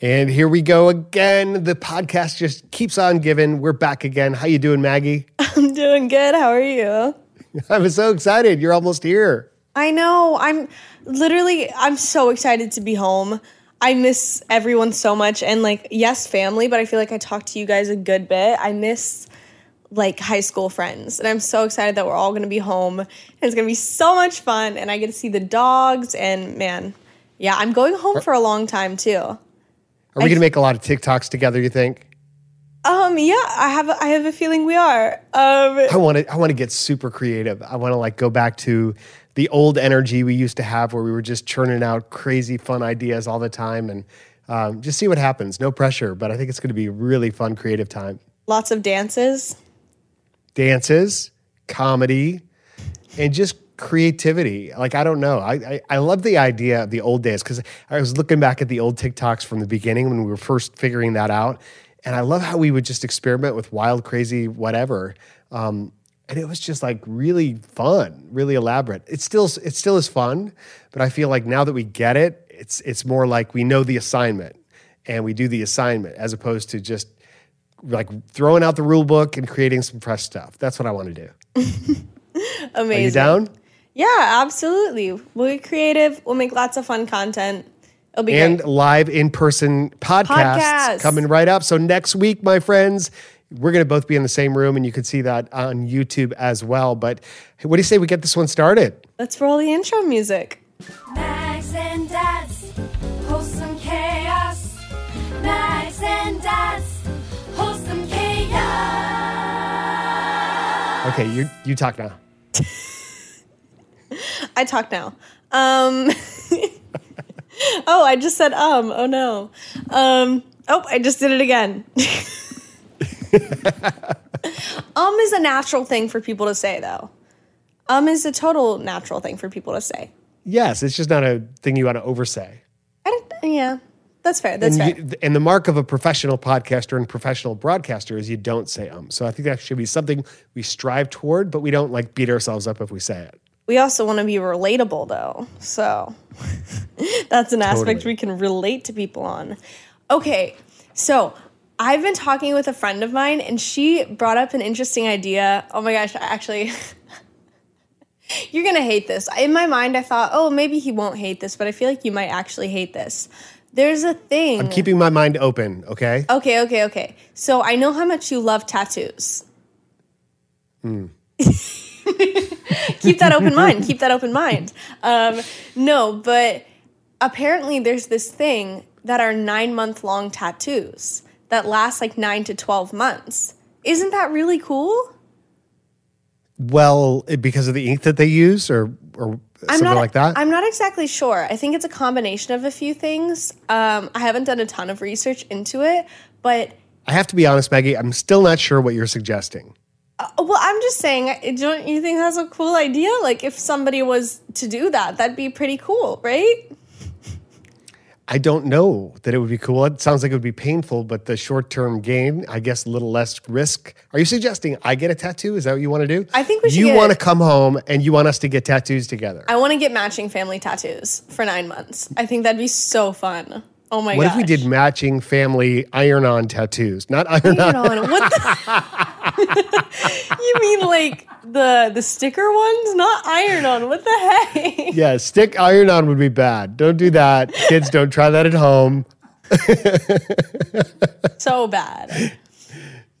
And here we go again. The podcast just keeps on giving. We're back again. How you doing, Maggie? I'm doing good. How are you? I'm so excited. You're almost here. I know. I'm so excited to be home. I miss everyone so much. And family, but I feel like I talk to you guys a good bit. I miss high school friends. And I'm so excited that we're all going to be home. And it's going to be so much fun. And I get to see the dogs. And man, yeah, I'm going home for a long time too. Are we going to make a lot of TikToks together, you think? Yeah, I have a feeling we are. I want to get super creative. I want to go back to the old energy we used to have where we were just churning out crazy fun ideas all the time and just see what happens. No pressure, but I think it's going to be a really fun creative time. Lots of dances, comedy, and just creativity. I don't know. I love the idea of the old days because I was looking back at the old TikToks from the beginning when we were first figuring that out. And I love how we would just experiment with wild, crazy, whatever. And it was just really fun, really elaborate. It still is fun, but I feel now that we get it, it's more we know the assignment and we do the assignment as opposed to just throwing out the rule book and creating some fresh stuff. That's what I want to do. Amazing. Are you down? Yeah, absolutely. We'll be creative. We'll make lots of fun content. It'll be great. Live in-person podcasts coming right up. So next week, my friends, we're going to both be in the same room, and you can see that on YouTube as well. But what do you say we get this one started? Let's roll the intro music. Mags and Dads, wholesome chaos. Mags and Dads, wholesome chaos. Okay, you talk now. I talk now. Oh, I just said Oh, no. Oh, I just did it again. Is a natural thing for people to say, though. Is a total natural thing for people to say. Yes, it's just not a thing you want to oversay. Yeah, that's fair. That's fair. And the mark of a professional podcaster and professional broadcaster is you don't say So I think that should be something we strive toward, but we don't beat ourselves up if we say it. We also want to be relatable, though. So that's an aspect we can relate to people on. Okay, so I've been talking with a friend of mine, and she brought up an interesting idea. Oh, my gosh, actually, you're going to hate this. In my mind, I thought, maybe he won't hate this, but I feel like you might actually hate this. There's a thing. I'm keeping my mind open, okay? Okay. So I know how much you love tattoos. Keep that open mind. No, but apparently there's this thing that are 9-month-long tattoos that last 9 to 12 months. Isn't that really cool? Well, because of the ink that they use or something like that? I'm not exactly sure. I think it's a combination of a few things. I haven't done a ton of research into it, but... I have to be honest, Maggie, I'm still not sure what you're suggesting. Well, I'm just saying, don't you think that's a cool idea? If somebody was to do that, that'd be pretty cool, right? I don't know that it would be cool. It sounds like it would be painful, but the short-term gain, I guess, a little less risk. Are you suggesting I get a tattoo? Is that what you want to do? I think we should You want to come home, and you want us to get tattoos together. I want to get matching family tattoos for 9 months. I think that'd be so fun. Oh, my gosh. What if we did matching family iron-on tattoos? Not iron-on. What the... You mean the sticker ones? Not iron-on. What the heck? Yeah, stick iron-on would be bad. Don't do that. Kids, don't try that at home. So bad.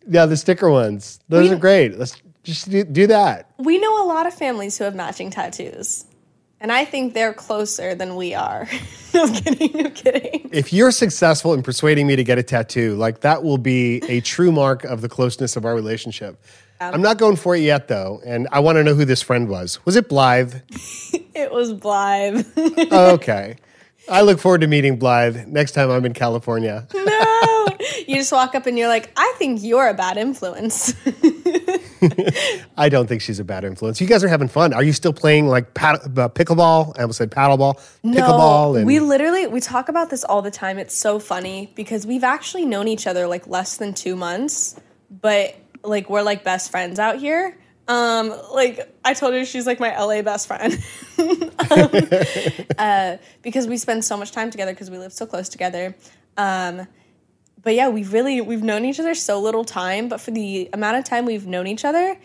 Yeah, the sticker ones. Those are great. Let's just do that. We know a lot of families who have matching tattoos, and I think they're closer than we are. No kidding, no kidding. If you're successful in persuading me to get a tattoo, like that will be a true mark of the closeness of our relationship. I'm not going for it yet, though, and I want to know who this friend was. Was it Blythe? It was Blythe. Okay. I look forward to meeting Blythe next time I'm in California. No! You just walk up and you're like, I think you're a bad influence. I don't think she's a bad influence. You guys are having fun. Are you still playing like pickleball? I almost said paddleball. Pickleball. No, and we talk about this all the time. It's so funny because we've actually known each other like less than 2 months, but like we're like best friends out here. Like I told her she's like my LA best friend because we spend so much time together because we live so close together. But yeah, we've known each other so little time, but for the amount of time we've known each other,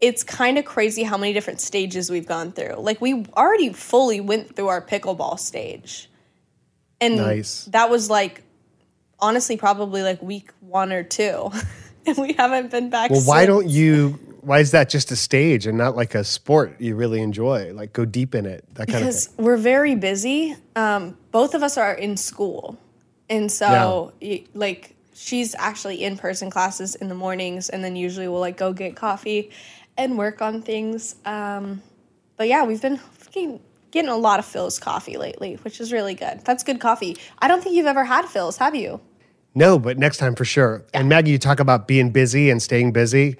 it's kind of crazy how many different stages we've gone through. Like we already fully went through our pickleball stage. And nice. That was like, honestly, probably like week 1 or 2 and we haven't been back since. Well, why is that just a stage and not like a sport you really enjoy? Like go deep in it, that kind of thing. Because we're very busy. Both of us are in school. And so, like, she's actually in-person classes in the mornings, and then usually we'll, like, go get coffee and work on things. But, yeah, we've been getting a lot of Phil's coffee lately, which is really good. That's good coffee. I don't think you've ever had Phil's, have you? No, but next time for sure. Yeah. And, Maggie, you talk about being busy and staying busy.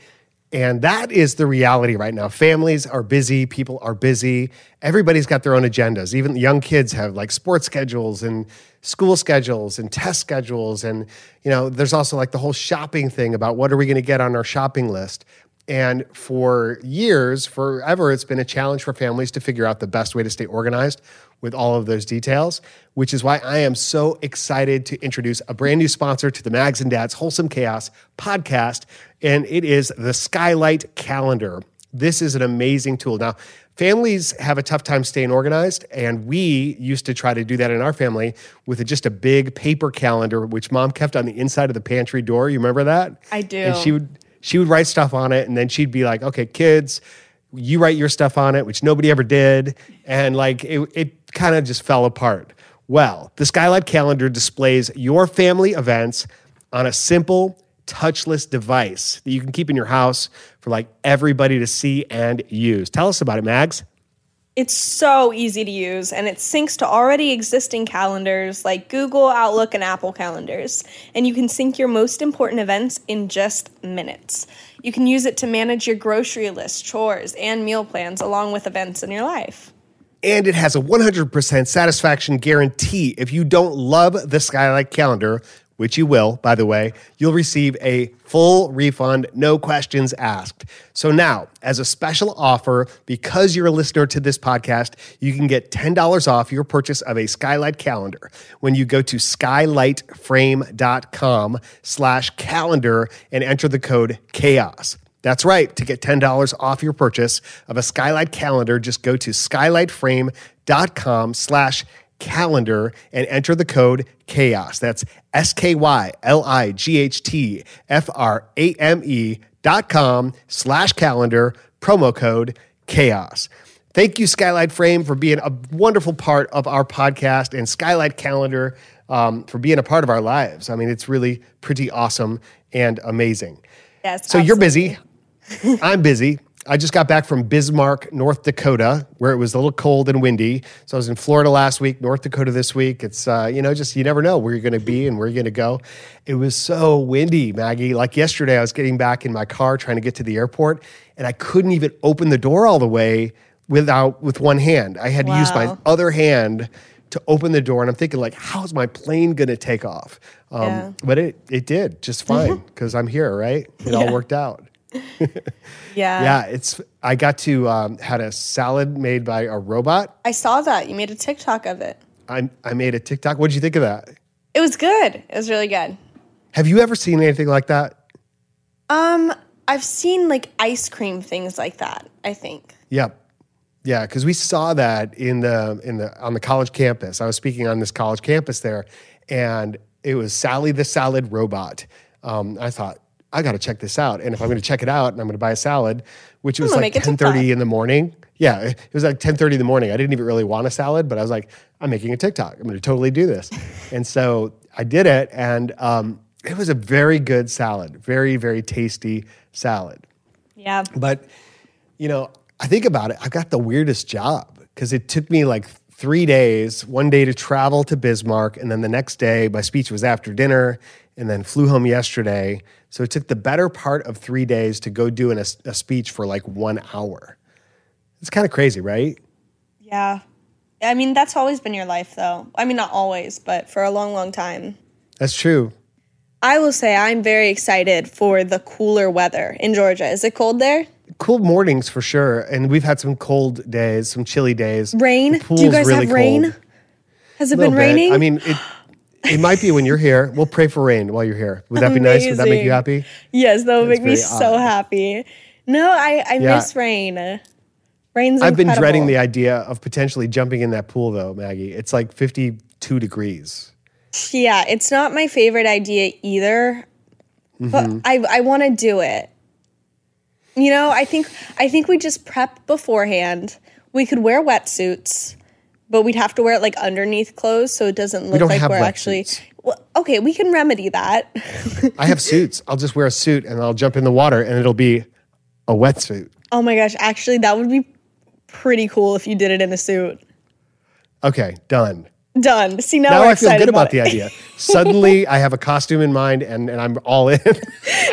And that is the reality right now. Families are busy. People are busy. Everybody's got their own agendas. Even young kids have like sports schedules and school schedules and test schedules. And, you know, there's also like the whole shopping thing about what are we going to get on our shopping list. And for years, forever, it's been a challenge for families to figure out the best way to stay organized with all of those details, which is why I am so excited to introduce a brand new sponsor to the Mags and Dads Wholesome Chaos podcast, and it is the Skylight Calendar. This is an amazing tool. Now, families have a tough time staying organized, and we used to try to do that in our family with just a big paper calendar, which Mom kept on the inside of the pantry door. You remember that? I do. And she would write stuff on it, and then she'd be like, okay, kids, you write your stuff on it, which nobody ever did. And like it kind of just fell apart. Well, the Skylight Calendar displays your family events on a simple, touchless device that you can keep in your house for like everybody to see and use. Tell us about it, Mags. It's so easy to use, and it syncs to already existing calendars like Google, Outlook, and Apple calendars. And you can sync your most important events in just minutes. You can use it to manage your grocery list, chores, and meal plans along with events in your life. And it has a 100% satisfaction guarantee. If you don't love the Skylight Calendar, which you will, by the way, you'll receive a full refund, no questions asked. So now, as a special offer, because you're a listener to this podcast, you can get $10 off your purchase of a Skylight Calendar when you go to skylightframe.com/calendar and enter the code CHAOS. That's right. To get $10 off your purchase of a Skylight Calendar, just go to skylightframe.com/calendar and enter the code CHAOS. That's SKYLIGHTFRAME.com/calendar, promo code CHAOS. Thank you, Skylight Frame, for being a wonderful part of our podcast, and Skylight Calendar for being a part of our lives. I mean, it's really pretty awesome and amazing. Yes, so absolutely. You're busy. I'm busy. I just got back from Bismarck, North Dakota, where it was a little cold and windy. So I was in Florida last week, North Dakota this week. It's, just you never know where you're going to be and where you're going to go. It was so windy, Maggie. Like yesterday, I was getting back in my car trying to get to the airport, and I couldn't even open the door all the way with one hand. I had to use my other hand to open the door, and I'm thinking, like, how is my plane going to take off? But it did just fine because I'm here, right? It all worked out. Yeah, it's. I got to had a salad made by a robot. I saw that you made a TikTok of it. I made a TikTok. What did you think of that? It was good. It was really good. Have you ever seen anything like that? I've seen like ice cream things like that, I think. Yeah, because we saw that in the on the college campus. I was speaking on this college campus there, and It was Sally the Salad Robot. I thought, I got to check this out. And if I'm going to check it out and I'm going to buy a salad, which was like 10:30 in the morning. Yeah, it was like 10:30 in the morning. I didn't even really want a salad, but I was like, I'm making a TikTok. I'm going to totally do this. And so I did it, and it was a very good salad. Very, very tasty salad. Yeah. But, you know, I think about it. I got the weirdest job because it took me like 3 days, one day to travel to Bismarck, and then the next day, my speech was after dinner, and then flew home yesterday. So it took the better part of 3 days to go do a speech for like 1 hour. It's kind of crazy, right? Yeah. I mean, that's always been your life, though. I mean, not always, but for a long, long time. That's true. I will say I'm very excited for the cooler weather in Georgia. Is it cold there? Cool mornings for sure. And we've had some cold days, some chilly days. Rain? Do you guys really have rain? Cold. Has it been raining? I mean, it might be when you're here. We'll pray for rain while you're here. Would that be nice? Would that make you happy? Yes, that would make me so happy. No, I miss rain. Rain's I've incredible. Been dreading the idea of potentially jumping in that pool, though, Maggie. It's like 52 degrees. Yeah, it's not my favorite idea either, but I want to do it. You know, I think we just prep beforehand. We could wear wetsuits, but we'd have to wear it like underneath clothes so it doesn't look like we're actually... Well, okay, we can remedy that. I have suits. I'll just wear a suit and I'll jump in the water and it'll be a wetsuit. Oh my gosh, actually that would be pretty cool if you did it in a suit. Okay, done. See, now I feel good about the idea. Suddenly, I have a costume in mind, and I'm all in.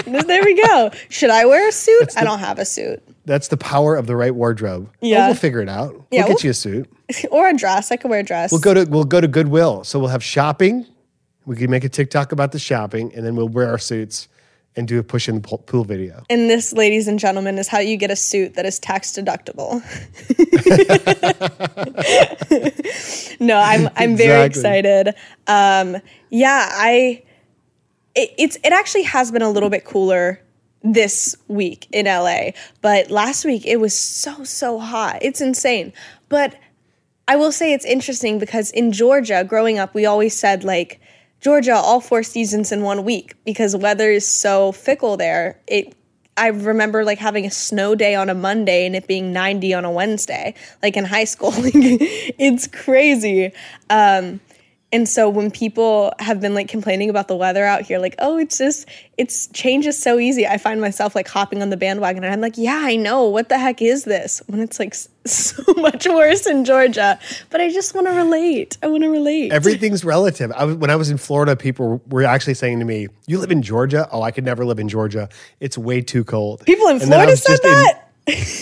There we go. Should I wear a suit? I don't have a suit. That's the power of the right wardrobe. Yeah, we'll figure it out. Yeah, we'll get you a suit or a dress. I could wear a dress. We'll go to Goodwill. So we'll have shopping. We can make a TikTok about the shopping, and then we'll wear our suits and do a push in the pool video. And this, ladies and gentlemen, is how you get a suit that is tax deductible. No, I'm very excited. It actually has been a little bit cooler this week in LA, but last week it was so hot. It's insane. But I will say it's interesting because in Georgia, growing up, we always said like, Georgia, all 4 seasons in 1 week because weather is so fickle there. I remember like having a snow day on a Monday and it being 90 on a Wednesday, like in high school. It's crazy. And so when people have been like complaining about the weather out here, like, oh, it's changes so easy. I find myself like hopping on the bandwagon and I'm like, yeah, I know. What the heck is this? When it's like so much worse in Georgia. But I just want to relate. Everything's relative. When I was in Florida, people were actually saying to me, you live in Georgia? Oh, I could never live in Georgia. It's way too cold. People in Florida said that?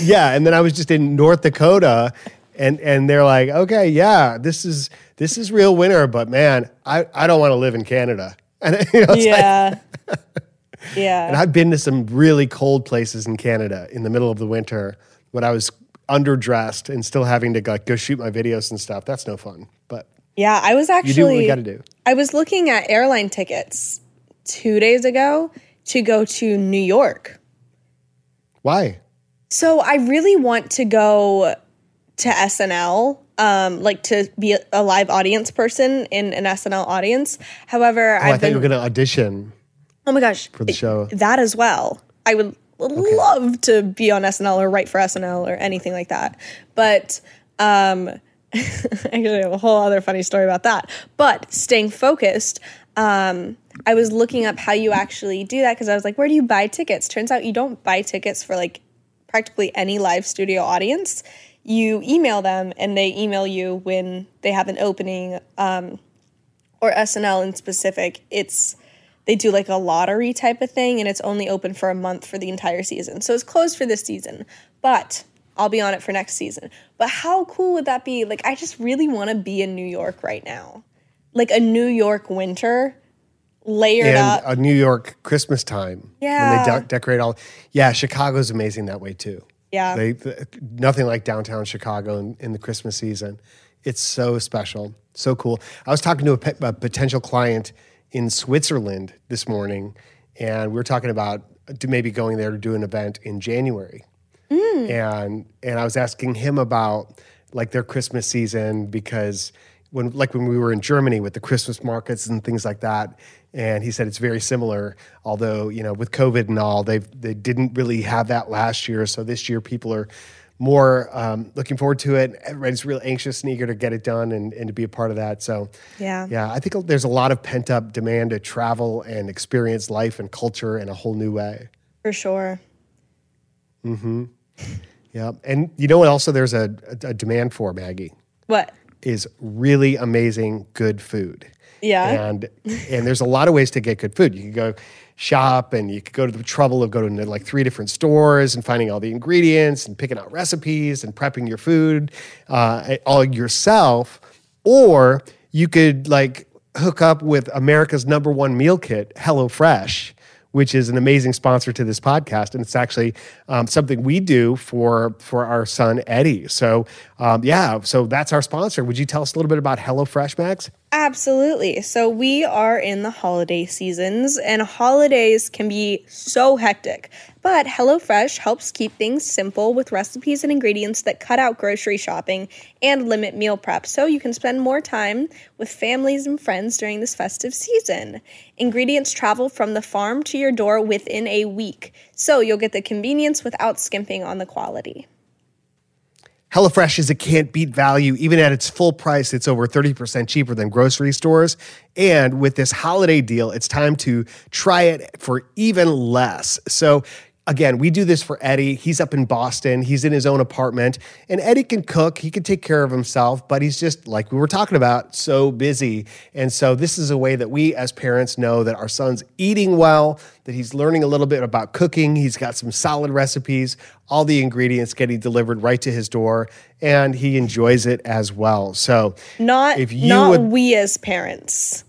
Yeah. And then I was just in North Dakota and they're like, okay, yeah, this is real winter, but man, I don't want to live in Canada. And, you know, yeah. Like, yeah. And I've been to some really cold places in Canada in the middle of the winter when I was underdressed and still having to like go shoot my videos and stuff. That's no fun. But yeah, I was actually, you do what we got to do. I was looking at airline tickets 2 days ago to go to New York. Why? So I really want to go to SNL, like to be a live audience person in an SNL audience. However, I thought you were going to audition. Oh my gosh, for the show that as well. I would love to be on SNL or write for SNL or anything like that. But actually, I have a whole other funny story about that. But staying focused, I was looking up how you actually do that because I was like, where do you buy tickets? Turns out you don't buy tickets for like practically any live studio audience. You email them, and they email you when they have an opening, or SNL in specific. They do like a lottery type of thing, and it's only open for a month for the entire season. So it's closed for this season, but I'll be on it for next season. But how cool would that be? Like, I just really want to be in New York right now. Like a New York winter layered up. And a New York Christmas time. Yeah. When they decorate all. Yeah, Chicago's amazing that way too. Yeah, nothing like downtown Chicago in the Christmas season. It's so special, so cool. I was talking to a potential client in Switzerland this morning, and we were talking about maybe going there to do an event in January. And I was asking him about like their Christmas season because when we were in Germany with the Christmas markets and things like that. And he said it's very similar, although, you know, with COVID and all, they didn't really have that last year. So this year people are more looking forward to it. Everybody's real anxious and eager to get it done and to be a part of that. So yeah, I think there's a lot of pent-up demand to travel and experience life and culture in a whole new way. For sure. Mm-hmm. Yeah. And you know what also there's a demand for, Maggie? What? Is really amazing good food. Yeah. And there's a lot of ways to get good food. You can go shop and you could go to the trouble of going to like 3 different stores and finding all the ingredients and picking out recipes and prepping your food all yourself. Or you could like hook up with America's #1 meal kit, HelloFresh, which is an amazing sponsor to this podcast. And it's actually something we do for our son, Eddie. So so that's our sponsor. Would you tell us a little bit about HelloFresh, Max? Absolutely. So we are in the holiday seasons, and holidays can be so hectic. But HelloFresh helps keep things simple with recipes and ingredients that cut out grocery shopping and limit meal prep, so you can spend more time with families and friends during this festive season. Ingredients travel from the farm to your door within a week, so you'll get the convenience without skimping on the quality. HelloFresh is a can't-beat value. Even at its full price, it's over 30% cheaper than grocery stores. And with this holiday deal, it's time to try it for even less. So again, we do this for Eddie. He's up in Boston. He's in his own apartment. And Eddie can cook. He can take care of himself. But he's just, like we were talking about, so busy. And so this is a way that we as parents know that our son's eating well, that he's learning a little bit about cooking. He's got some solid recipes, all the ingredients getting delivered right to his door, and he enjoys it as well. So we as parents.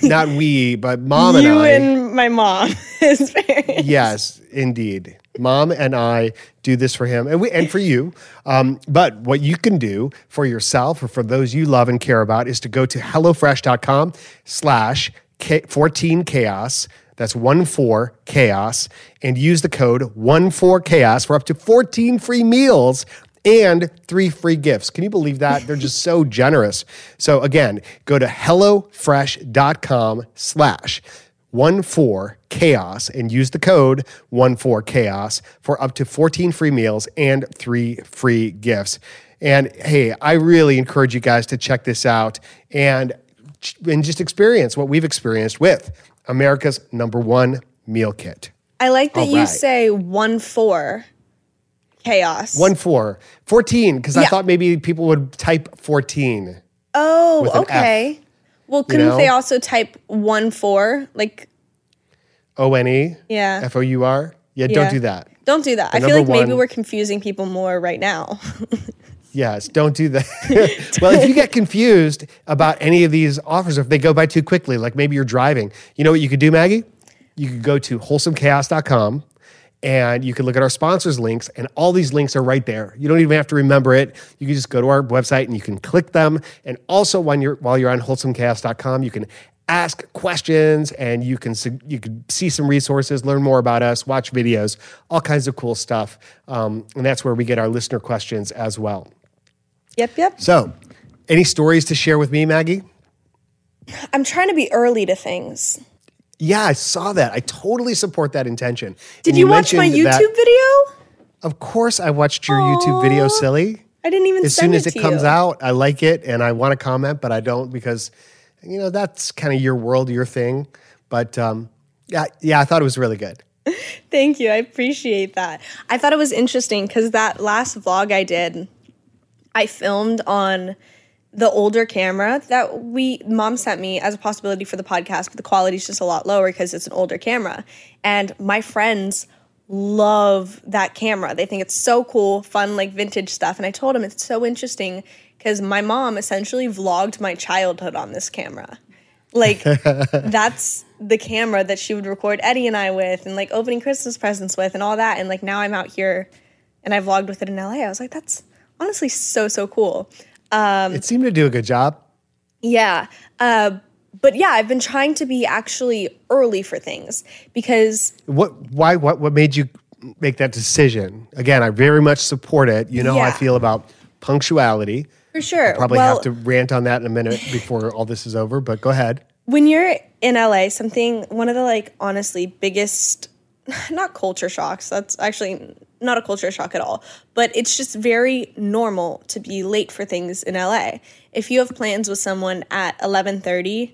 Not we, but mom and I. You and my mom as parents. Yes, indeed. Mom and I do this for him and for you. But what you can do for yourself or for those you love and care about is to go to hellofresh.com/14chaos. That's 14chaos, and use the code 14chaos for up to 14 free meals and 3 free gifts. Can you believe that? They're just so generous. So again, go to hellofresh.com/14chaos and use the code 14chaos for up to 14 free meals and 3 free gifts. And hey, I really encourage you guys to check this out and just experience what we've experienced with America's #1 meal kit. I like that. All you right. Say 14 chaos. 14. 14, because I thought maybe people would type 14. Oh, okay. F, well, couldn't they also type 14? Like ONE? Yeah. FOUR? Yeah, don't do that. Don't do that. I feel like maybe we're confusing people more right now. Yes, don't do that. Well, if you get confused about any of these offers, or if they go by too quickly, like maybe you're driving, you know what you could do, Maggie? You could go to wholesomechaos.com and you can look at our sponsors' links, and all these links are right there. You don't even have to remember it. You can just go to our website and you can click them. And also, while you're on wholesomechaos.com, you can ask questions, and you can see some resources, learn more about us, watch videos, all kinds of cool stuff. And that's where we get our listener questions as well. Yep. So, any stories to share with me, Maggie? I'm trying to be early to things. Yeah, I saw that. I totally support that intention. Did you watch my YouTube video? Of course I watched your YouTube video, silly. I didn't even send it to you. As soon as it comes out, I like it, and I want to comment, but I don't because, you know, that's kind of your world, your thing. But, I thought it was really good. Thank you. I appreciate that. I thought it was interesting because that last vlog I did, I filmed on the older camera that mom sent me as a possibility for the podcast, but the quality's just a lot lower because it's an older camera. And my friends love that camera. They think it's so cool, fun, like vintage stuff. And I told them it's so interesting because my mom essentially vlogged my childhood on this camera. Like, that's the camera that she would record Eddie and I with and like opening Christmas presents with and all that. And like now I'm out here and I vlogged with it in LA. I was like, that's honestly so cool. It seemed to do a good job. Yeah. But I've been trying to be actually early for things because... What made you make that decision? Again, I very much support it. You know how I feel about punctuality. For sure. I'll probably have to rant on that in a minute before all this is over, but go ahead. When you're in LA, one of the honestly biggest, not culture shocks, that's actually not a culture shock at all, but it's just very normal to be late for things in LA. If you have plans with someone at 11:30,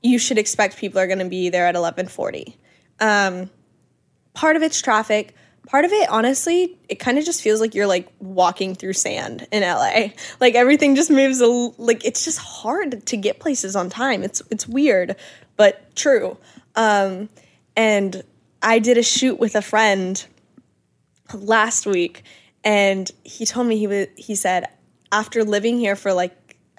you should expect people are going to be there at 11:40. Part of it's traffic. Part of it, honestly, it kind of just feels like you're, walking through sand in LA. Everything just moves, it's just hard to get places on time. It's weird, but true. And I did a shoot with a friend last week, and he told me, he said, after living here for, I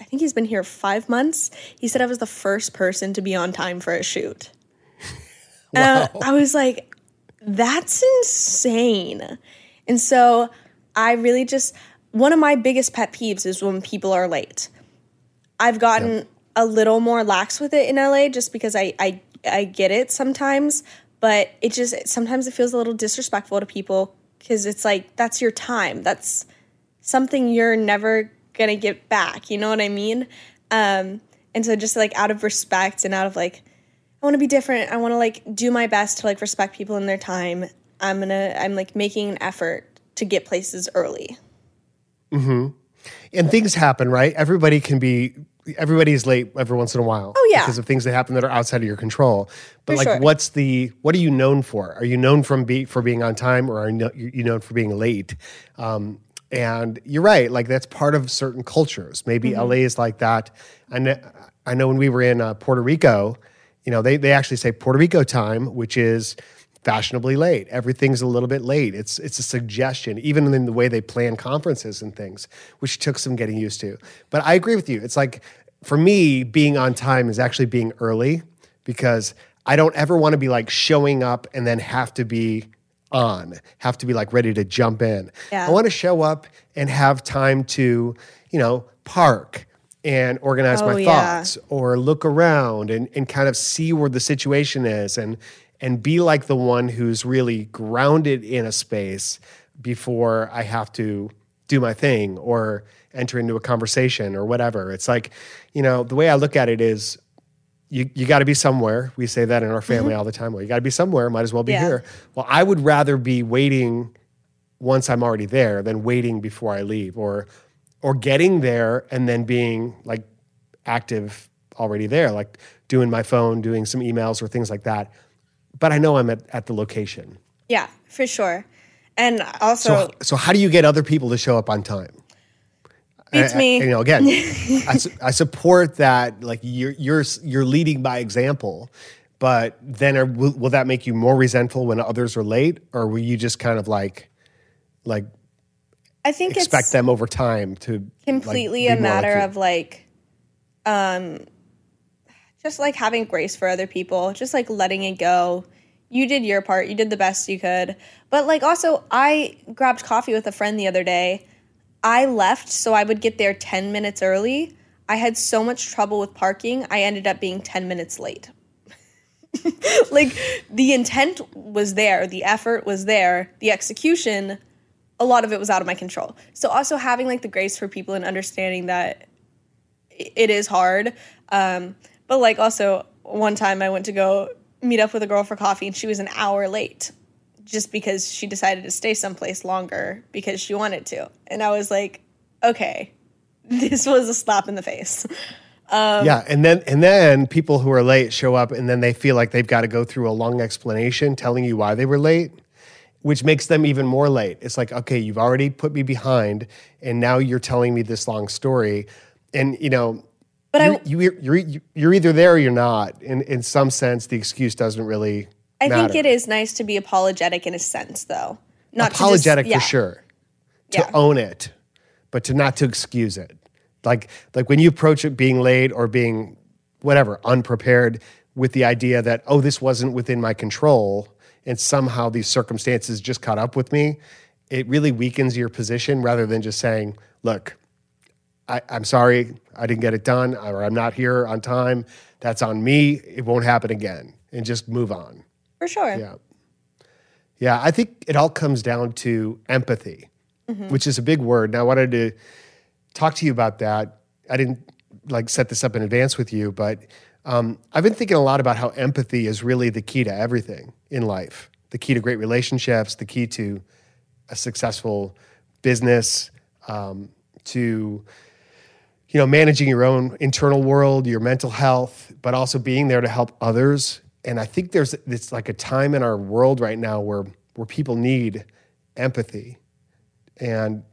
think he's been here 5 months, he said I was the first person to be on time for a shoot. Wow. I was like... That's insane. And so I really one of my biggest pet peeves is when people are late. I've gotten a little more lax with it in LA just because I get it sometimes, but sometimes it feels a little disrespectful to people because it's that's your time. That's something you're never going to get back. You know what I mean? And so just out of respect and out of I want to be different. I want to do my best to respect people in their time. I'm making an effort to get places early. Mm-hmm. And things happen, right? Everybody's late every once in a while. Oh yeah. Because of things that happen that are outside of your control. But sure. What are you known for? Are you known for being on time, or are you known for being late? And you're right. That's part of certain cultures. Maybe LA is like that. I know when we were in Puerto Rico, they actually say Puerto Rico time, which is fashionably late. Everything's a little bit late. It's a suggestion, even in the way they plan conferences and things, which took some getting used to. But I agree with you. It's for me, being on time is actually being early, because I don't ever want to be showing up and then have to be on, have to be ready to jump in. Yeah. I want to show up and have time to, park and organize my thoughts, or look around and kind of see where the situation is, and be the one who's really grounded in a space before I have to do my thing or enter into a conversation or whatever. It's the way I look at it is you got to be somewhere. We say that in our family all the time. Well, you got to be somewhere. Might as well be here. Well, I would rather be waiting once I'm already there than waiting before I leave, or getting there and then being active already there, doing my phone, doing some emails or things like that. But I know I'm at the location. Yeah, for sure. And also... So how do you get other people to show up on time? Beats me. Again, I support that, you're leading by example, but then will that make you more resentful when others are late? Or will you just kind of I think expect them over time to completely a matter of just having grace for other people, just letting it go. You did your part, you did the best you could. But also, I grabbed coffee with a friend the other day. I left so I would get there 10 minutes early. I had so much trouble with parking, I ended up being 10 minutes late. The intent was there, the effort was there, the execution, a lot of it was out of my control. So also having the grace for people and understanding that it is hard. But also one time I went to go meet up with a girl for coffee and she was an hour late just because she decided to stay someplace longer because she wanted to. And I was okay, this was a slap in the face. And then people who are late show up and then they feel they've got to go through a long explanation telling you why they were late, which makes them even more late. It's okay, you've already put me behind, and now you're telling me this long story. And, but you're either there or you're not. In some sense, the excuse doesn't really matter. I think it is nice to be apologetic in a sense, though. Not apologetic for sure. To own it, but not to excuse it. Like when you approach it being late or being, whatever, unprepared with the idea that, oh, this wasn't within my control, and somehow these circumstances just caught up with me, it really weakens your position rather than just saying, look, I'm sorry, I didn't get it done, or I'm not here on time. That's on me. It won't happen again. And just move on. For sure. Yeah. Yeah, I think it all comes down to empathy, which is a big word. And I wanted to talk to you about that. I didn't like set this up in advance with you, but I've been thinking a lot about how empathy is really the key to everything in life, the key to great relationships, the key to a successful business, to managing your own internal world, your mental health, but also being there to help others. And I think there's it's like a time in our world right now where people need empathy. And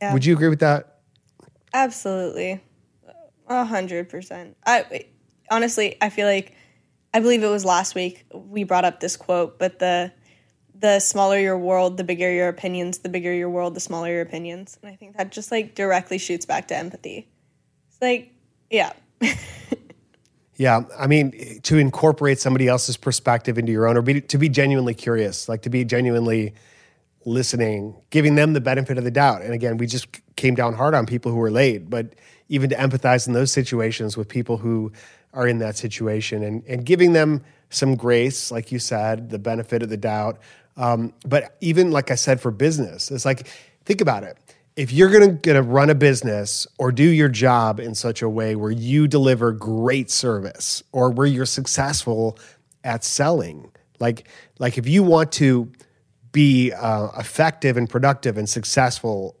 yeah. Would you agree with that? Absolutely. 100%. Honestly, I feel like, I believe it was last week we brought up this quote, but the smaller your world, the bigger your opinions, the bigger your world, the smaller your opinions. And I think that just like directly shoots back to empathy. It's like, yeah. Yeah, I mean, to incorporate somebody else's perspective into your own, or to be genuinely curious, like to be genuinely listening, giving them the benefit of the doubt. And again, we just came down hard on people who are late, but even to empathize in those situations with people who are in that situation and giving them some grace, like you said, the benefit of the doubt. But even, like I said, for business, it's like, think about it. If you're gonna run a business or do your job in such a way where you deliver great service or where you're successful at selling, like if you want to be effective and productive and successful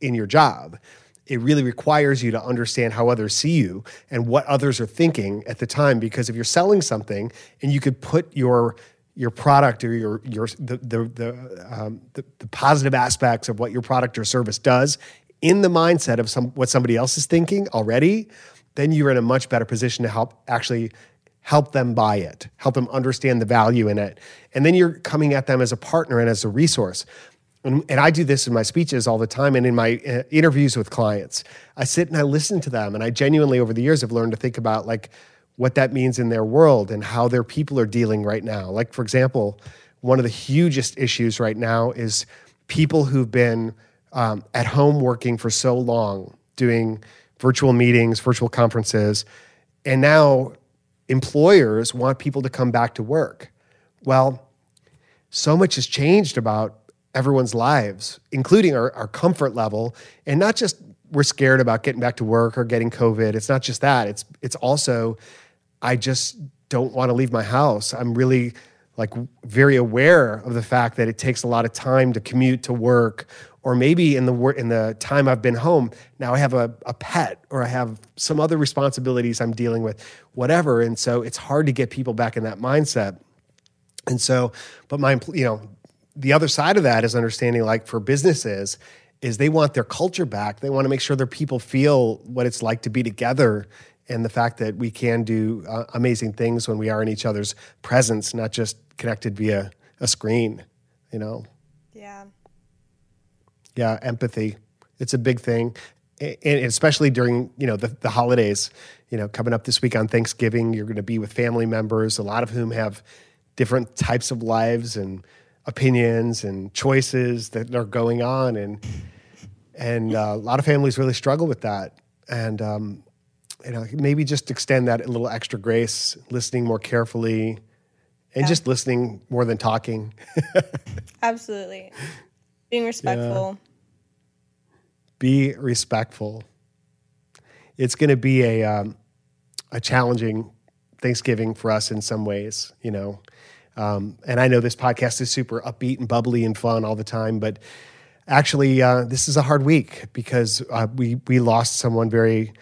in your job, it really requires you to understand how others see you and what others are thinking at the time. Because if you're selling something and you could put your product or the positive aspects of what your product or service does in the mindset of what somebody else is thinking already, then you're in a much better position to help them buy it, help them understand the value in it. And then you're coming at them as a partner and as a resource. And I do this in my speeches all the time and in my interviews with clients. I sit and I listen to them, and I genuinely over the years have learned to think about like what that means in their world and how their people are dealing right now. Like, for example, one of the hugest issues right now is people who've been at home working for so long, doing virtual meetings, virtual conferences, and now employers want people to come back to work. Well, so much has changed about everyone's lives, including our comfort level, and not just we're scared about getting back to work or getting COVID. It's not just that. It's also, I just don't want to leave my house. I'm really like very aware of the fact that it takes a lot of time to commute to work, or maybe in the time I've been home, now I have a pet or I have some other responsibilities I'm dealing with, whatever. And so it's hard to get people back in that mindset. And so, but the other side of that is understanding, like for businesses, is they want their culture back. They want to make sure their people feel what it's like to be together and the fact that we can do amazing things when we are in each other's presence, not just connected via a screen, Yeah. Yeah, empathy. It's a big thing. And especially during, the holidays, coming up this week on Thanksgiving, you're going to be with family members, a lot of whom have different types of lives and opinions and choices that are going on. And a lot of families really struggle with that. And, maybe just extend that a little extra grace, listening more carefully and just listening more than talking. Absolutely. Being respectful. Yeah. Be respectful. It's going to be a challenging Thanksgiving for us in some ways, and I know this podcast is super upbeat and bubbly and fun all the time, but actually this is a hard week because we lost someone very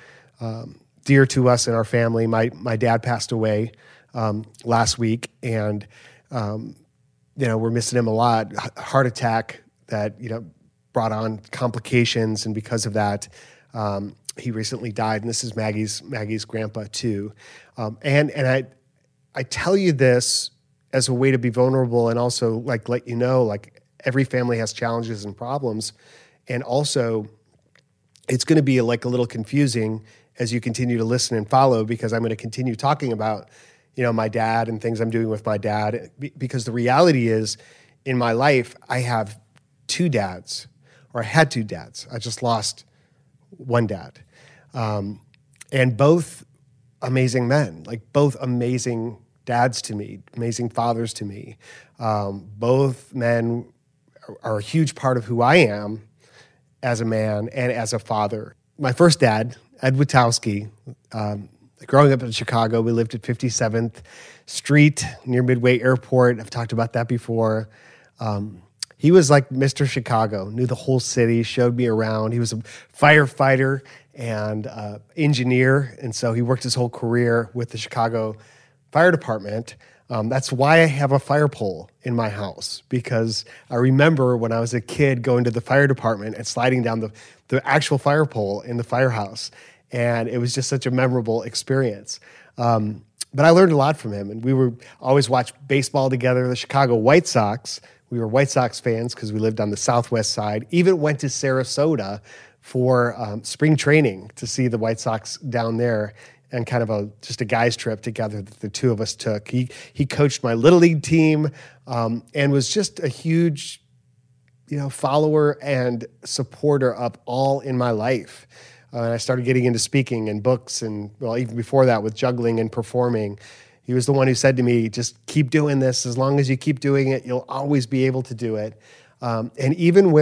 dear to us in our family. My dad passed away last week, and we're missing him a lot. Heart attack that brought on complications, and because of that, he recently died. And this is Maggie's grandpa too. And I tell you this as a way to be vulnerable and also like let you know, like every family has challenges and problems. And also it's going to be like a little confusing as you continue to listen and follow, because I'm going to continue talking about, my dad and things I'm doing with my dad, because the reality is in my life, I have two dads, or I had two dads. I just lost one dad. And both amazing men, like both amazing dads to me, amazing fathers to me. Both men are a huge part of who I am as a man and as a father. my first dad, Ed Witowski, growing up in Chicago, we lived at 57th Street near Midway Airport. I've talked about that before. He was like Mr. Chicago, knew the whole city, showed me around. He was a firefighter and engineer, and so he worked his whole career with the Chicago Fire Department. That's why I have a fire pole in my house, because I remember when I was a kid going to the fire department and sliding down the actual fire pole in the firehouse, and it was just such a memorable experience. But I learned a lot from him, and we were always watch baseball together, the Chicago White Sox. We were White Sox fans because we lived on the southwest side, even went to Sarasota for spring training to see the White Sox down there, and kind of just a guy's trip together that the two of us took. He coached my Little League team and was just a huge follower and supporter up all in my life. And I started getting into speaking and books and, well, even before that with juggling and performing. He was the one who said to me, just keep doing this. As long as you keep doing it, you'll always be able to do it. And even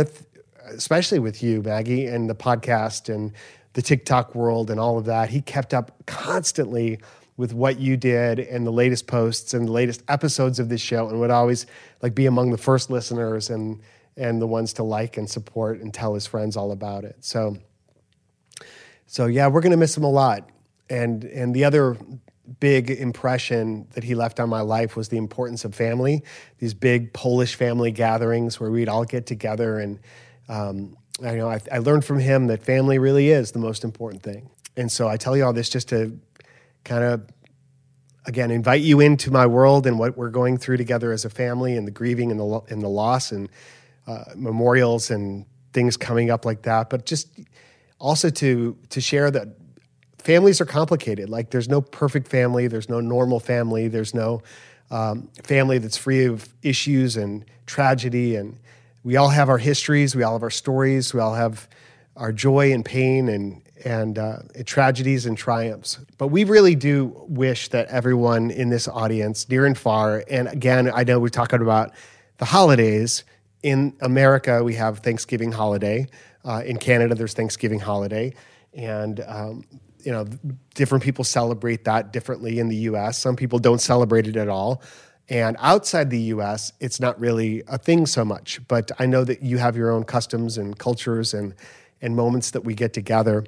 especially with you, Maggie, and the podcast and the TikTok world and all of that, he kept up constantly with what you did and the latest posts and the latest episodes of this show, and would always be among the first listeners and the ones to like and support and tell his friends all about it. So yeah, we're going to miss him a lot. And the other big impression that he left on my life was the importance of family, these big Polish family gatherings where we'd all get together. And I learned from him that family really is the most important thing. And so I tell you all this just to kind of, again, invite you into my world and what we're going through together as a family, and the grieving and the loss and memorials and things coming up like that. But just also to share that families are complicated. Like, there's no perfect family. There's no normal family. There's no family that's free of issues and tragedy. And we all have our histories. We all have our stories. We all have our joy and pain and tragedies and triumphs. But we really do wish that everyone in this audience, near and far, and again, I know we're talking about the holidays. In America, we have Thanksgiving holiday. In Canada, there's Thanksgiving holiday. And, different people celebrate that differently in the U.S. Some people don't celebrate it at all. And outside the U.S., it's not really a thing so much. But I know that you have your own customs and cultures and moments that we get together.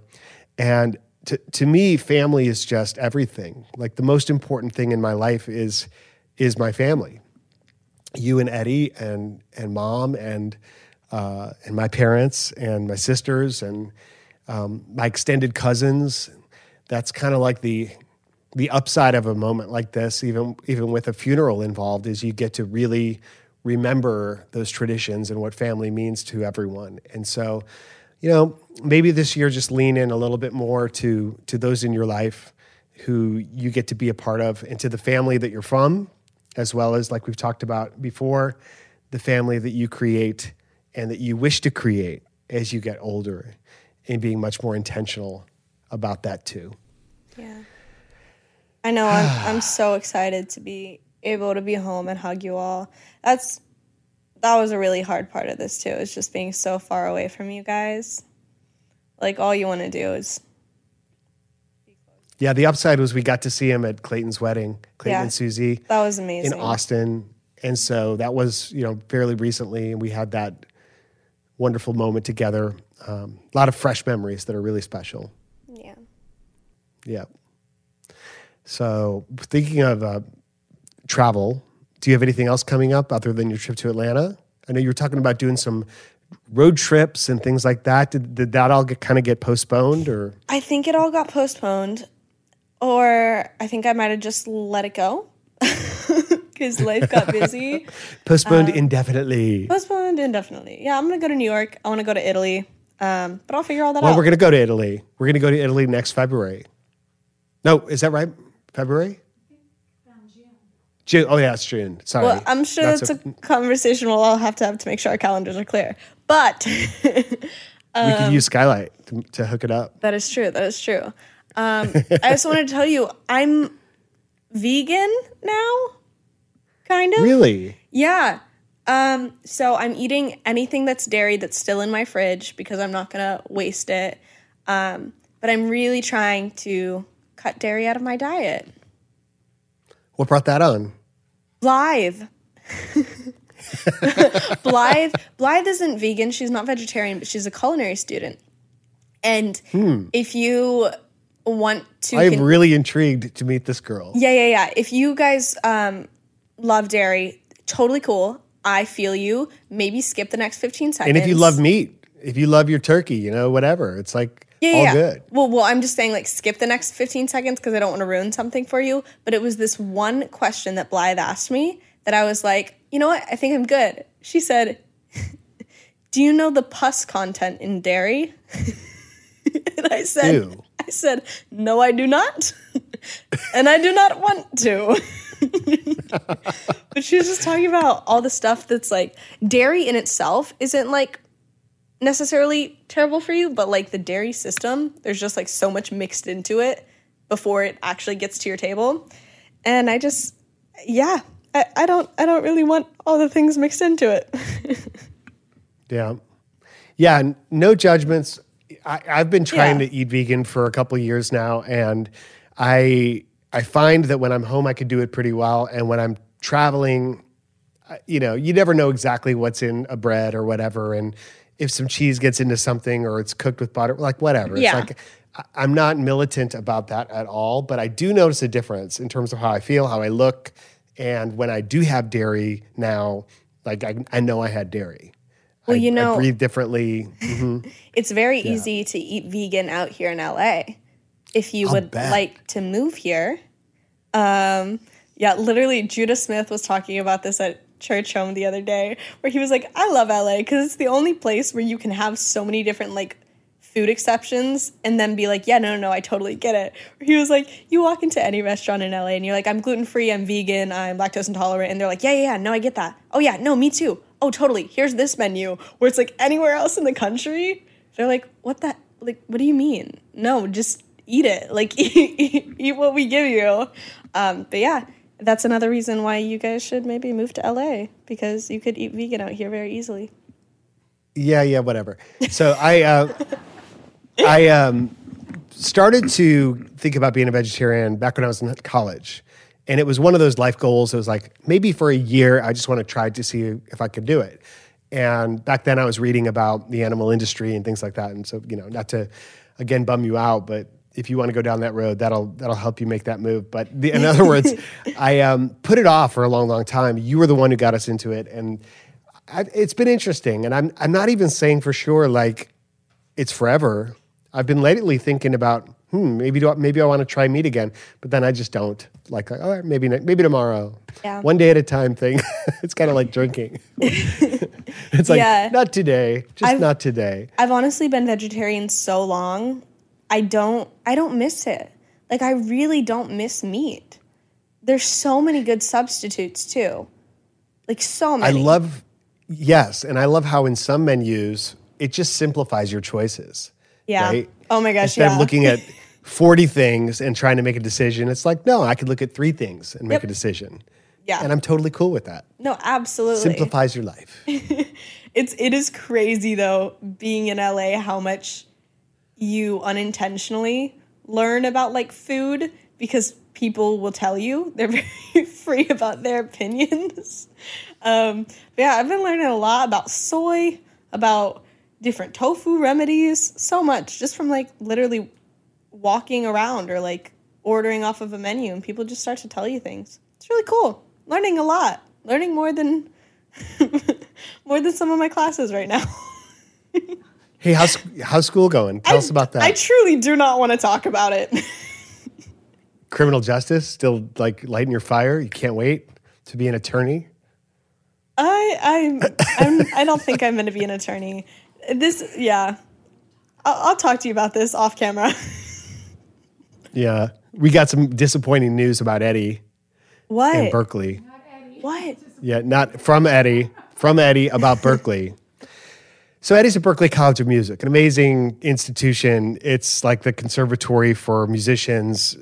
And to me, family is just everything. Like, the most important thing in my life is my family. You and Eddie and Mom and my parents and my sisters and my extended cousins. That's kind of like the upside of a moment like this, even with a funeral involved, is you get to really remember those traditions and what family means to everyone. And so, maybe this year just lean in a little bit more to those in your life who you get to be a part of, and to the family that you're from, as well as, like we've talked about before, the family that you create and that you wish to create as you get older, and being much more intentional about that too. Yeah. I know, I'm so excited to be able to be home and hug you all. That was a really hard part of this too, is just being so far away from you guys. Like, all you want to do is be close. Yeah, the upside was we got to see him at Clayton's wedding, Clayton and Susie. That was amazing. In Austin. And so that was, fairly recently, and we had that wonderful moment together. A lot of fresh memories that are really special. Yeah. Yeah. So, thinking of travel, do you have anything else coming up other than your trip to Atlanta? I know you were talking about doing some road trips and things like that. Did that all get postponed? Or I think it all got postponed, or I think I might have just let it go because life got busy. Postponed indefinitely. Yeah, I'm going to go to New York. I want to go to Italy, but I'll figure all that out. Well, we're going to go to Italy. We're going to go to Italy next February. No, is that right? February? June. Oh, yeah, it's June. Sorry. Well, I'm sure that's a conversation we'll all have to make sure our calendars are clear. But we could use Skylight to hook it up. That is true. I also wanted to tell you, I'm vegan now, kind of. Really? Yeah. So I'm eating anything that's dairy that's still in my fridge because I'm not going to waste it. But I'm really trying to cut dairy out of my diet. What brought that on? Blythe. Blythe isn't vegan. She's not vegetarian, but she's a culinary student. And if you want to... I am really intrigued to meet this girl. Yeah. If you guys love dairy, totally cool. I feel you. Maybe skip the next 15 seconds. And if you love meat, if you love your turkey, you know, whatever. It's like... Yeah, all good. Well, I'm just saying, like, skip the next 15 seconds because I don't want to ruin something for you. But it was this one question that Blythe asked me that I was like, you know what? I think I'm good. She said, do you know the pus content in dairy? And I said, ew. I said, no, I do not. And I do not want to. But she was just talking about all the stuff that's like dairy in itself isn't like necessarily terrible for you, but like the dairy system, there's just like so much mixed into it before it actually gets to your table. And I just, yeah, I don't really want all the things mixed into it. Yeah. No judgments. I've been trying to eat vegan for a couple of years now. And I find that when I'm home, I can do it pretty well. And when I'm traveling, you know, you never know exactly what's in a bread or whatever. And if some cheese gets into something or it's cooked with butter, like whatever. Yeah. It's like, I'm not militant about that at all, but I do notice a difference in terms of how I feel, how I look. And when I do have dairy now, like I know I had dairy. Well, you know, I breathe differently. Mm-hmm. It's very easy to eat vegan out here in LA. If you would like to move here. Literally Judah Smith was talking about this at church home the other day, where he was like, I love LA because it's the only place where you can have so many different like food exceptions and then be like, yeah, no, I totally get it. He was like, you walk into any restaurant in LA and you're like, I'm gluten-free, I'm vegan, I'm lactose intolerant, and they're like, yeah, no, I get that. Oh yeah, no, me too. Oh, totally. Here's this menu. Where it's like anywhere else in the country, they're like, what do you mean? No, just eat it. Like eat what we give you. But yeah, that's another reason why you guys should maybe move to LA, because you could eat vegan out here very easily. Yeah, whatever. So I started to think about being a vegetarian back when I was in college. And it was one of those life goals. It was like, maybe for a year, I just want to try to see if I could do it. And back then I was reading about the animal industry and things like that. And so, you know, not to, again, bum you out, but if you want to go down that road, that'll help you make that move. But in other words, I put it off for a long time. You were the one who got us into it, and it's been interesting. And I'm not even saying for sure like it's forever. I've been lately thinking about maybe I want to try meat again, but then I just don't like all right, maybe tomorrow, one day at a time thing. It's kind of like drinking. It's like not today, not today. I've honestly been vegetarian so long. I don't miss it. Like, I really don't miss meat. There's so many good substitutes, too. Like, so many. I love how in some menus, it just simplifies your choices. Yeah. Right? Oh, my gosh, Instead of looking at 40 things and trying to make a decision, it's like, no, I could look at 3 things and make a decision. Yeah. And I'm totally cool with that. No, absolutely. Simplifies your life. It is crazy, though, being in LA, how much you unintentionally learn about like food, because people will tell you they're very free about their opinions. I've been learning a lot about soy, about different tofu remedies, so much just from like literally walking around or like ordering off of a menu and people just start to tell you things. It's really cool. Learning a lot, learning more than some of my classes right now. Hey, how's school going? Tell us about that. I truly do not want to talk about it. Criminal justice, still like lighting your fire? You can't wait to be an attorney? I don't think I'm going to be an attorney. I'll talk to you about this off camera. Yeah, we got some disappointing news about Eddie. What? And Berklee. Not Eddie. What? Yeah, not from Eddie. From Eddie about Berklee. So Eddie's at Berklee College of Music, an amazing institution. It's like the conservatory for musicians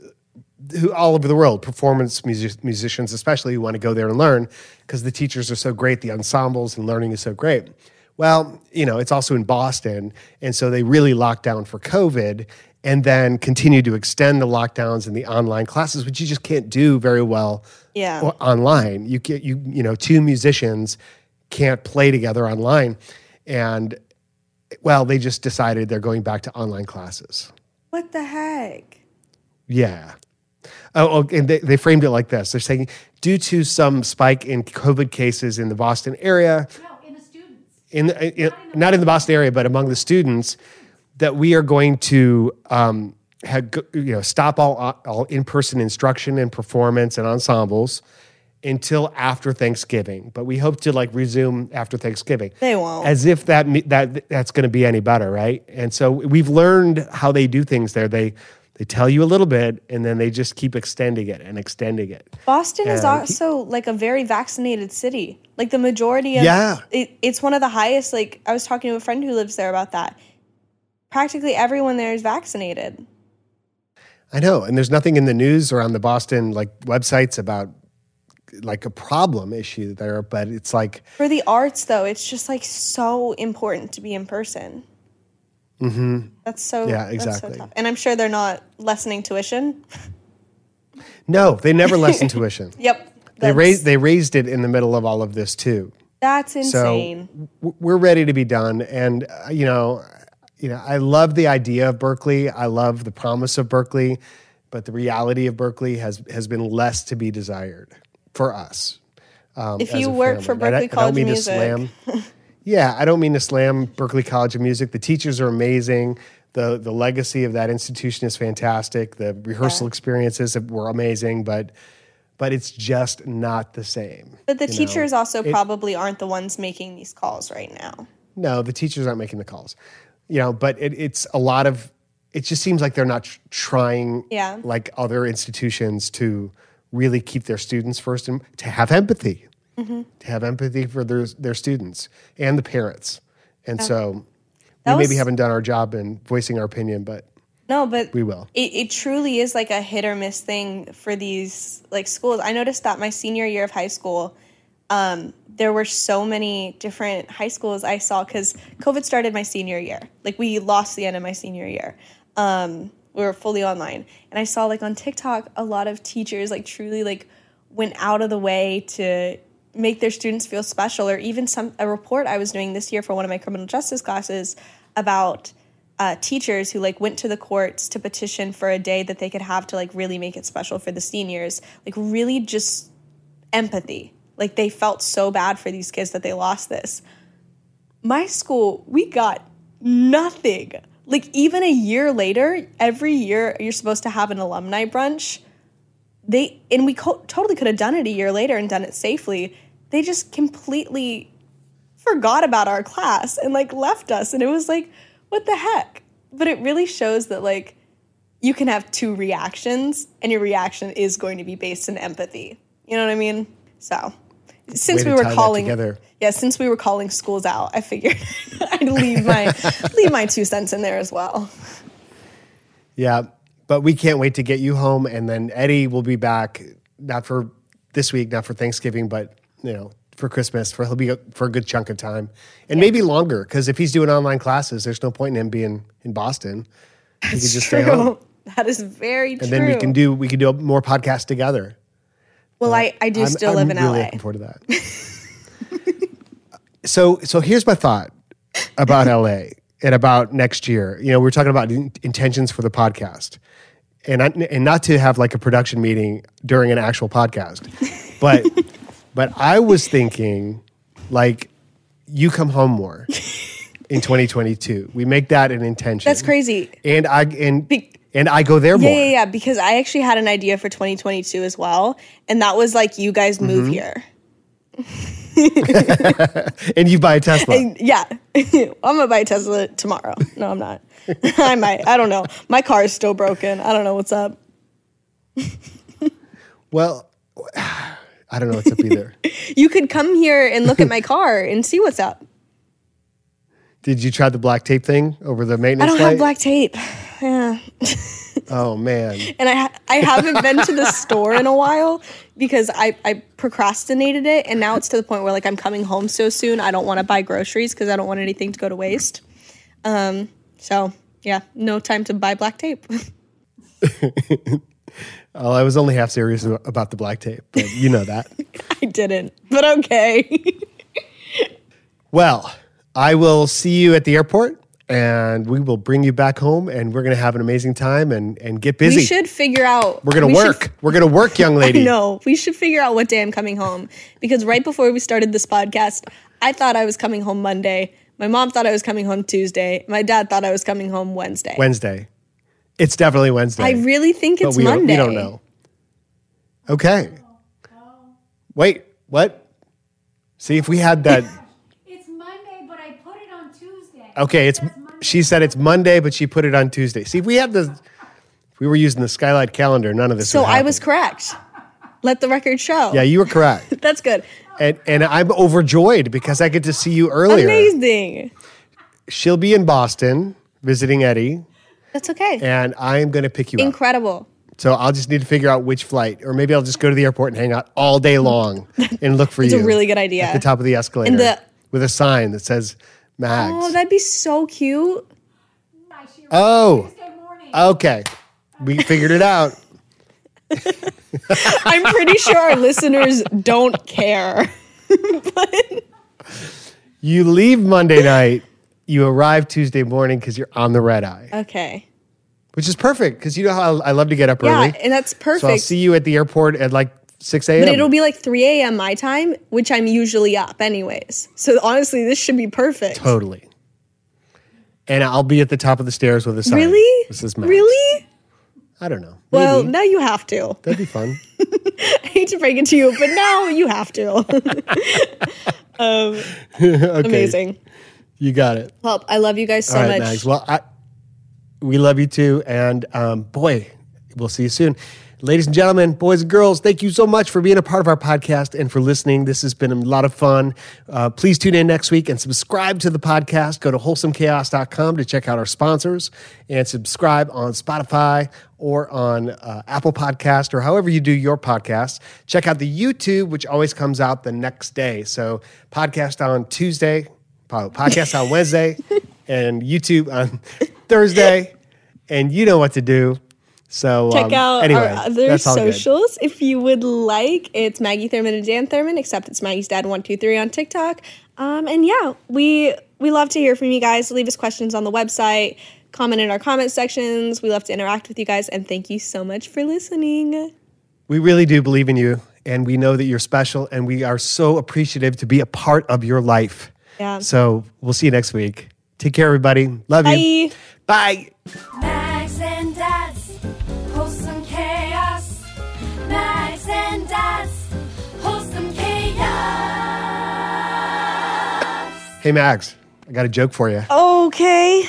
who all over the world, performance musicians especially, who want to go there and learn because the teachers are so great, the ensembles and learning is so great. Well, you know, it's also in Boston. And so they really locked down for COVID and then continued to extend the lockdowns and the online classes, which you just can't do very well online. You can't, you know, two musicians can't play together online. And, well, they just decided they're going back to online classes. What the heck? Yeah. Oh, and they framed it like this. They're saying, due to some spike in COVID cases in the Boston area. No, in the students. Not in the Boston area, but among the students, that we are going to stop all in-person instruction and performance and ensembles until after Thanksgiving. But we hope to resume after Thanksgiving. They won't. As if that's going to be any better, right? And so we've learned how they do things there. They tell you a little bit, and then they just keep extending it and extending it. Boston is also a very vaccinated city. The majority of it's one of the highest. I was talking to a friend who lives there about that. Practically everyone there is vaccinated. I know, and there's nothing in the news or on the Boston websites about a problem issue there, but it's for the arts though, it's just so important to be in person. Mm-hmm. Exactly. That's so tough. And I'm sure they're not lessening tuition. No, they never lessen tuition. Yep. They raised it in the middle of all of this too. That's insane. So we're ready to be done, and I love the idea of Berklee. I love the promise of Berklee, but the reality of Berklee has been less to be desired for us. If you work for Berklee College of Music. Yeah, I don't mean to slam Berklee College of Music. The teachers are amazing. The legacy of that institution is fantastic. The rehearsal experiences were amazing, but it's just not the same. But the teachers probably aren't the ones making these calls right now. No, the teachers aren't making the calls. But it just seems like they're not trying like other institutions to really keep their students first and to have empathy. Mm-hmm. To have empathy for their students and the parents. And so we maybe haven't done our job in voicing our opinion, but we will. It truly is a hit or miss thing for these schools. I noticed that my senior year of high school, there were so many different high schools I saw because COVID started my senior year. We lost the end of my senior year. We were fully online. And I saw on TikTok a lot of teachers truly went out of the way to make their students feel special, or even a report I was doing this year for one of my criminal justice classes about teachers who went to the courts to petition for a day that they could have to really make it special for the seniors, really just empathy. They felt so bad for these kids that they lost this. My school, we got nothing. Even a year later, every year you're supposed to have an alumni brunch. We totally could have done it a year later and done it safely. They just completely forgot about our class and left us. And it was what the heck? But it really shows that you can have two reactions and your reaction is going to be based in empathy. You know what I mean? So since we were calling schools out, I figured I'd leave my 2 cents in there as well. Yeah. But we can't wait to get you home, and then Eddie will be back, not for this week, not for Thanksgiving, but for Christmas. He'll be for a good chunk of time, and maybe longer, because if he's doing online classes, there's no point in him being in Boston. That's he could just true. Stay home. That is very true. And then we can do more podcasts together. Well, I live in LA. I'm really looking forward to that. So here's my thought about LA. And about next year, we're talking about intentions for the podcast, and not to have a production meeting during an actual podcast, but I was thinking, you come home more in 2022. We make that an intention. That's crazy. And I go there more. Yeah. Because I actually had an idea for 2022 as well, and that was you guys move here. And you buy a Tesla. I'm gonna buy a Tesla tomorrow. No, I'm not. I might. I don't know. My car is still broken. I don't know what's up. Well, I don't know what's up either. You could come here and look at my car and see what's up. Did you try the black tape thing over the maintenance? I don't have black tape. Yeah. Oh, man. And I haven't been to the store in a while because I procrastinated it. And now it's to the point where, like, I'm coming home so soon, I don't want to buy groceries because I don't want anything to go to waste. So, yeah, no time to buy black tape. Well, I was only half serious about the black tape, but you know that. I didn't, but okay. Well, I will see you at the airport. And we will bring you back home, and we're going to have an amazing time and get busy. We should figure out. We're going to work. We're going to work, young lady. No, we should figure out what day I'm coming home. Because right before we started this podcast, I thought I was coming home Monday. My mom thought I was coming home Tuesday. My dad thought I was coming home Wednesday. It's definitely Wednesday. I really think it's Monday. We don't know. Okay. Wait, what? See, if we had that... Okay, it's. She said it's Monday, but she put it on Tuesday. See, if we were using the Skylight Calendar, none of this would happen. I was correct. Let the record show. Yeah, you were correct. That's good. And I'm overjoyed because I get to see you earlier. Amazing. She'll be in Boston visiting Eddie. That's okay. And I'm going to pick you up. Incredible. So I'll just need to figure out which flight, or maybe I'll just go to the airport and hang out all day long and look for you. It's a really good idea. At the top of the escalator with a sign that says... Max. Oh, that'd be so cute. Oh, okay. We figured it out. I'm pretty sure our listeners don't care. You leave Monday night. You arrive Tuesday morning because you're on the red eye. Okay. Which is perfect because you know how I love to get up early. Yeah, and that's perfect. So I'll see you at the airport at like 6 a.m. But it'll be like 3 a.m. my time, which I'm usually up anyways. So honestly, this should be perfect. Totally. And I'll be at the top of the stairs with a sign. Really? This is Max. Really? I don't know. Well, now you have to. That'd be fun. I hate to break it to you, but now you have to. Okay. Amazing. You got it. Well, I love you guys so much. Max. Well, we love you too. And boy, we'll see you soon. Ladies and gentlemen, boys and girls, thank you so much for being a part of our podcast and for listening. This has been a lot of fun. Please tune in next week and subscribe to the podcast. Go to wholesomechaos.com to check out our sponsors and subscribe on Spotify or on Apple Podcast or however you do your podcast. Check out the YouTube, which always comes out the next day. So podcast on Tuesday, podcast on Wednesday, and YouTube on Thursday. And you know what to do. So check out our other socials if you would like. It's Maggie Thurman and Dan Thurman, except it's Maggie's Dad 123 on TikTok. And yeah, we love to hear from you guys. Leave us questions on the website. Comment in our comment sections. We love to interact with you guys. And thank you so much for listening. We really do believe in you. And we know that you're special. And we are so appreciative to be a part of your life. Yeah. So we'll see you next week. Take care, everybody. Love you. Bye. Max and Dad's. Wholesome Chaos, Max and Dad's Wholesome Chaos. Hey Max, I got a joke for you. Okay.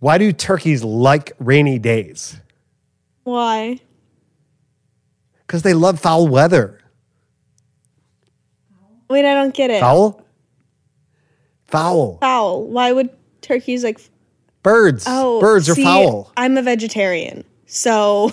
Why do turkeys like rainy days? Why? Because they love foul weather. Wait, I don't get it. Foul. Why would turkeys like... Birds. Oh, birds are foul. I'm a vegetarian, so.